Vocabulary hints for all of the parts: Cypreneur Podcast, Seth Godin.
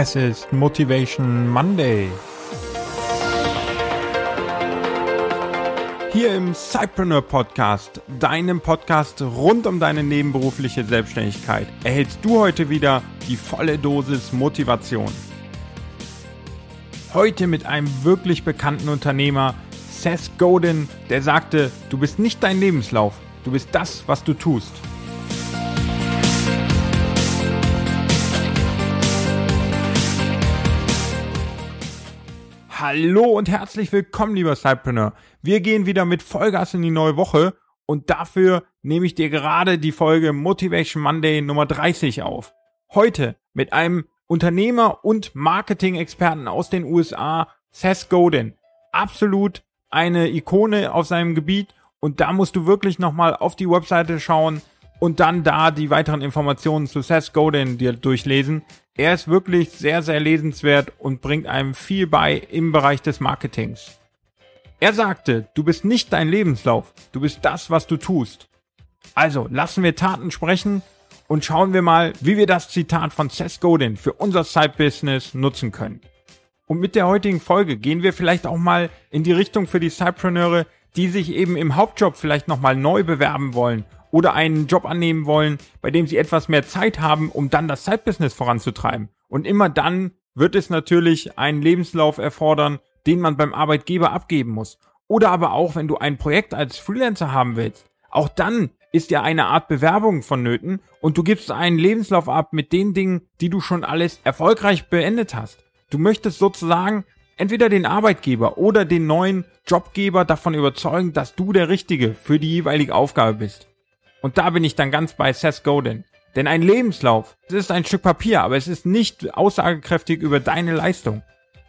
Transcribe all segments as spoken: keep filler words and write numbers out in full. Es ist Motivation Monday. Hier im Cypreneur Podcast, deinem Podcast rund um deine nebenberufliche Selbstständigkeit, erhältst du heute wieder die volle Dosis Motivation. Heute mit einem wirklich bekannten Unternehmer, Seth Godin, der sagte, du bist nicht dein Lebenslauf, du bist das, was du tust. Hallo und herzlich willkommen, lieber Cypreneur. Wir gehen wieder mit Vollgas in die neue Woche und dafür nehme ich dir gerade die Folge Motivation Monday Nummer dreißig auf. Heute mit einem Unternehmer und Marketing-Experten aus den U S A, Seth Godin. Absolut eine Ikone auf seinem Gebiet und da musst du wirklich nochmal auf die Webseite schauen und dann da die weiteren Informationen zu Seth Godin dir durchlesen. Er ist wirklich sehr, sehr lesenswert und bringt einem viel bei im Bereich des Marketings. Er sagte, du bist nicht dein Lebenslauf, du bist das, was du tust. Also lassen wir Taten sprechen und schauen wir mal, wie wir das Zitat von Seth Godin für unser Side-Business nutzen können. Und mit der heutigen Folge gehen wir vielleicht auch mal in die Richtung für die Cypreneure, die sich eben im Hauptjob vielleicht nochmal neu bewerben wollen oder einen Job annehmen wollen, bei dem sie etwas mehr Zeit haben, um dann das Side-Business voranzutreiben. Und immer dann wird es natürlich einen Lebenslauf erfordern, den man beim Arbeitgeber abgeben muss. Oder aber auch, wenn du ein Projekt als Freelancer haben willst. Auch dann ist ja eine Art Bewerbung vonnöten und du gibst einen Lebenslauf ab mit den Dingen, die du schon alles erfolgreich beendet hast. Du möchtest sozusagen entweder den Arbeitgeber oder den neuen Jobgeber davon überzeugen, dass du der Richtige für die jeweilige Aufgabe bist. Und da bin ich dann ganz bei Seth Godin. Denn ein Lebenslauf, das ist ein Stück Papier, aber es ist nicht aussagekräftig über deine Leistung.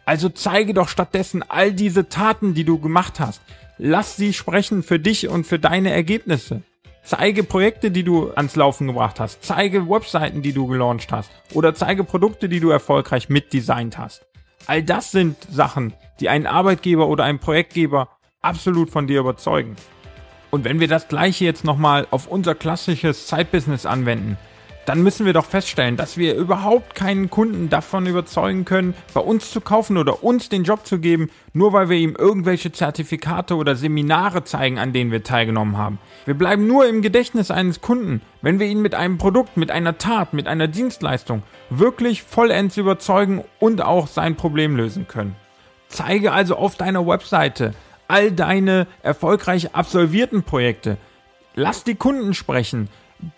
Also zeige doch stattdessen all diese Taten, die du gemacht hast. Lass sie sprechen für dich und für deine Ergebnisse. Zeige Projekte, die du ans Laufen gebracht hast. Zeige Webseiten, die du gelauncht hast. Oder zeige Produkte, die du erfolgreich mitdesignt hast. All das sind Sachen, die einen Arbeitgeber oder einen Projektgeber absolut von dir überzeugen. Und wenn wir das Gleiche jetzt nochmal auf unser klassisches Side-Business anwenden, dann müssen wir doch feststellen, dass wir überhaupt keinen Kunden davon überzeugen können, bei uns zu kaufen oder uns den Job zu geben, nur weil wir ihm irgendwelche Zertifikate oder Seminare zeigen, an denen wir teilgenommen haben. Wir bleiben nur im Gedächtnis eines Kunden, wenn wir ihn mit einem Produkt, mit einer Tat, mit einer Dienstleistung wirklich vollends überzeugen und auch sein Problem lösen können. Zeige also auf deiner Webseite all deine erfolgreich absolvierten Projekte. Lass die Kunden sprechen.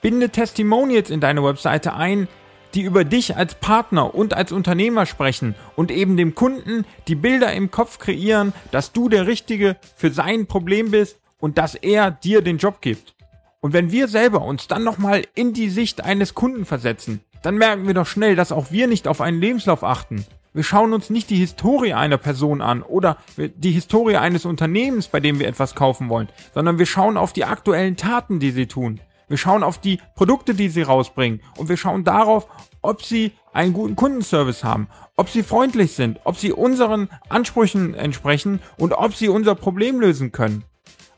Binde Testimonials in deine Webseite ein, die über dich als Partner und als Unternehmer sprechen und eben dem Kunden die Bilder im Kopf kreieren, dass du der Richtige für sein Problem bist und dass er dir den Job gibt. Und wenn wir selber uns dann nochmal in die Sicht eines Kunden versetzen, dann merken wir doch schnell, dass auch wir nicht auf einen Lebenslauf achten. Wir schauen uns nicht die Historie einer Person an oder die Historie eines Unternehmens, bei dem wir etwas kaufen wollen, sondern wir schauen auf die aktuellen Taten, die sie tun. Wir schauen auf die Produkte, die sie rausbringen und wir schauen darauf, ob sie einen guten Kundenservice haben, ob sie freundlich sind, ob sie unseren Ansprüchen entsprechen und ob sie unser Problem lösen können.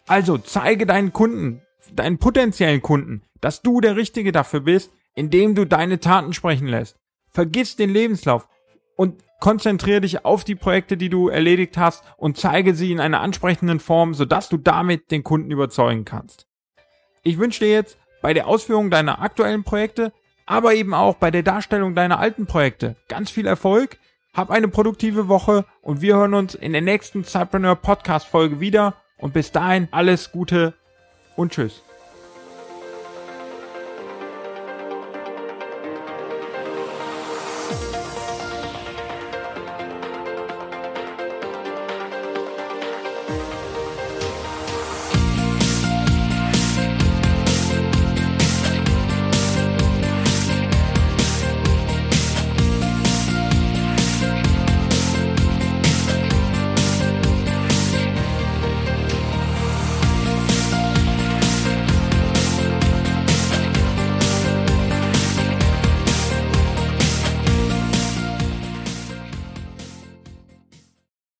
Also zeige deinen Kunden, deinen potenziellen Kunden, dass du der Richtige dafür bist, indem du deine Taten sprechen lässt. Vergiss den Lebenslauf und konzentriere dich auf die Projekte, die du erledigt hast und zeige sie in einer ansprechenden Form, sodass du damit den Kunden überzeugen kannst. Ich wünsche dir jetzt bei der Ausführung deiner aktuellen Projekte, aber eben auch bei der Darstellung deiner alten Projekte ganz viel Erfolg, hab eine produktive Woche und wir hören uns in der nächsten Cypreneur Podcast Folge wieder und bis dahin alles Gute und Tschüss.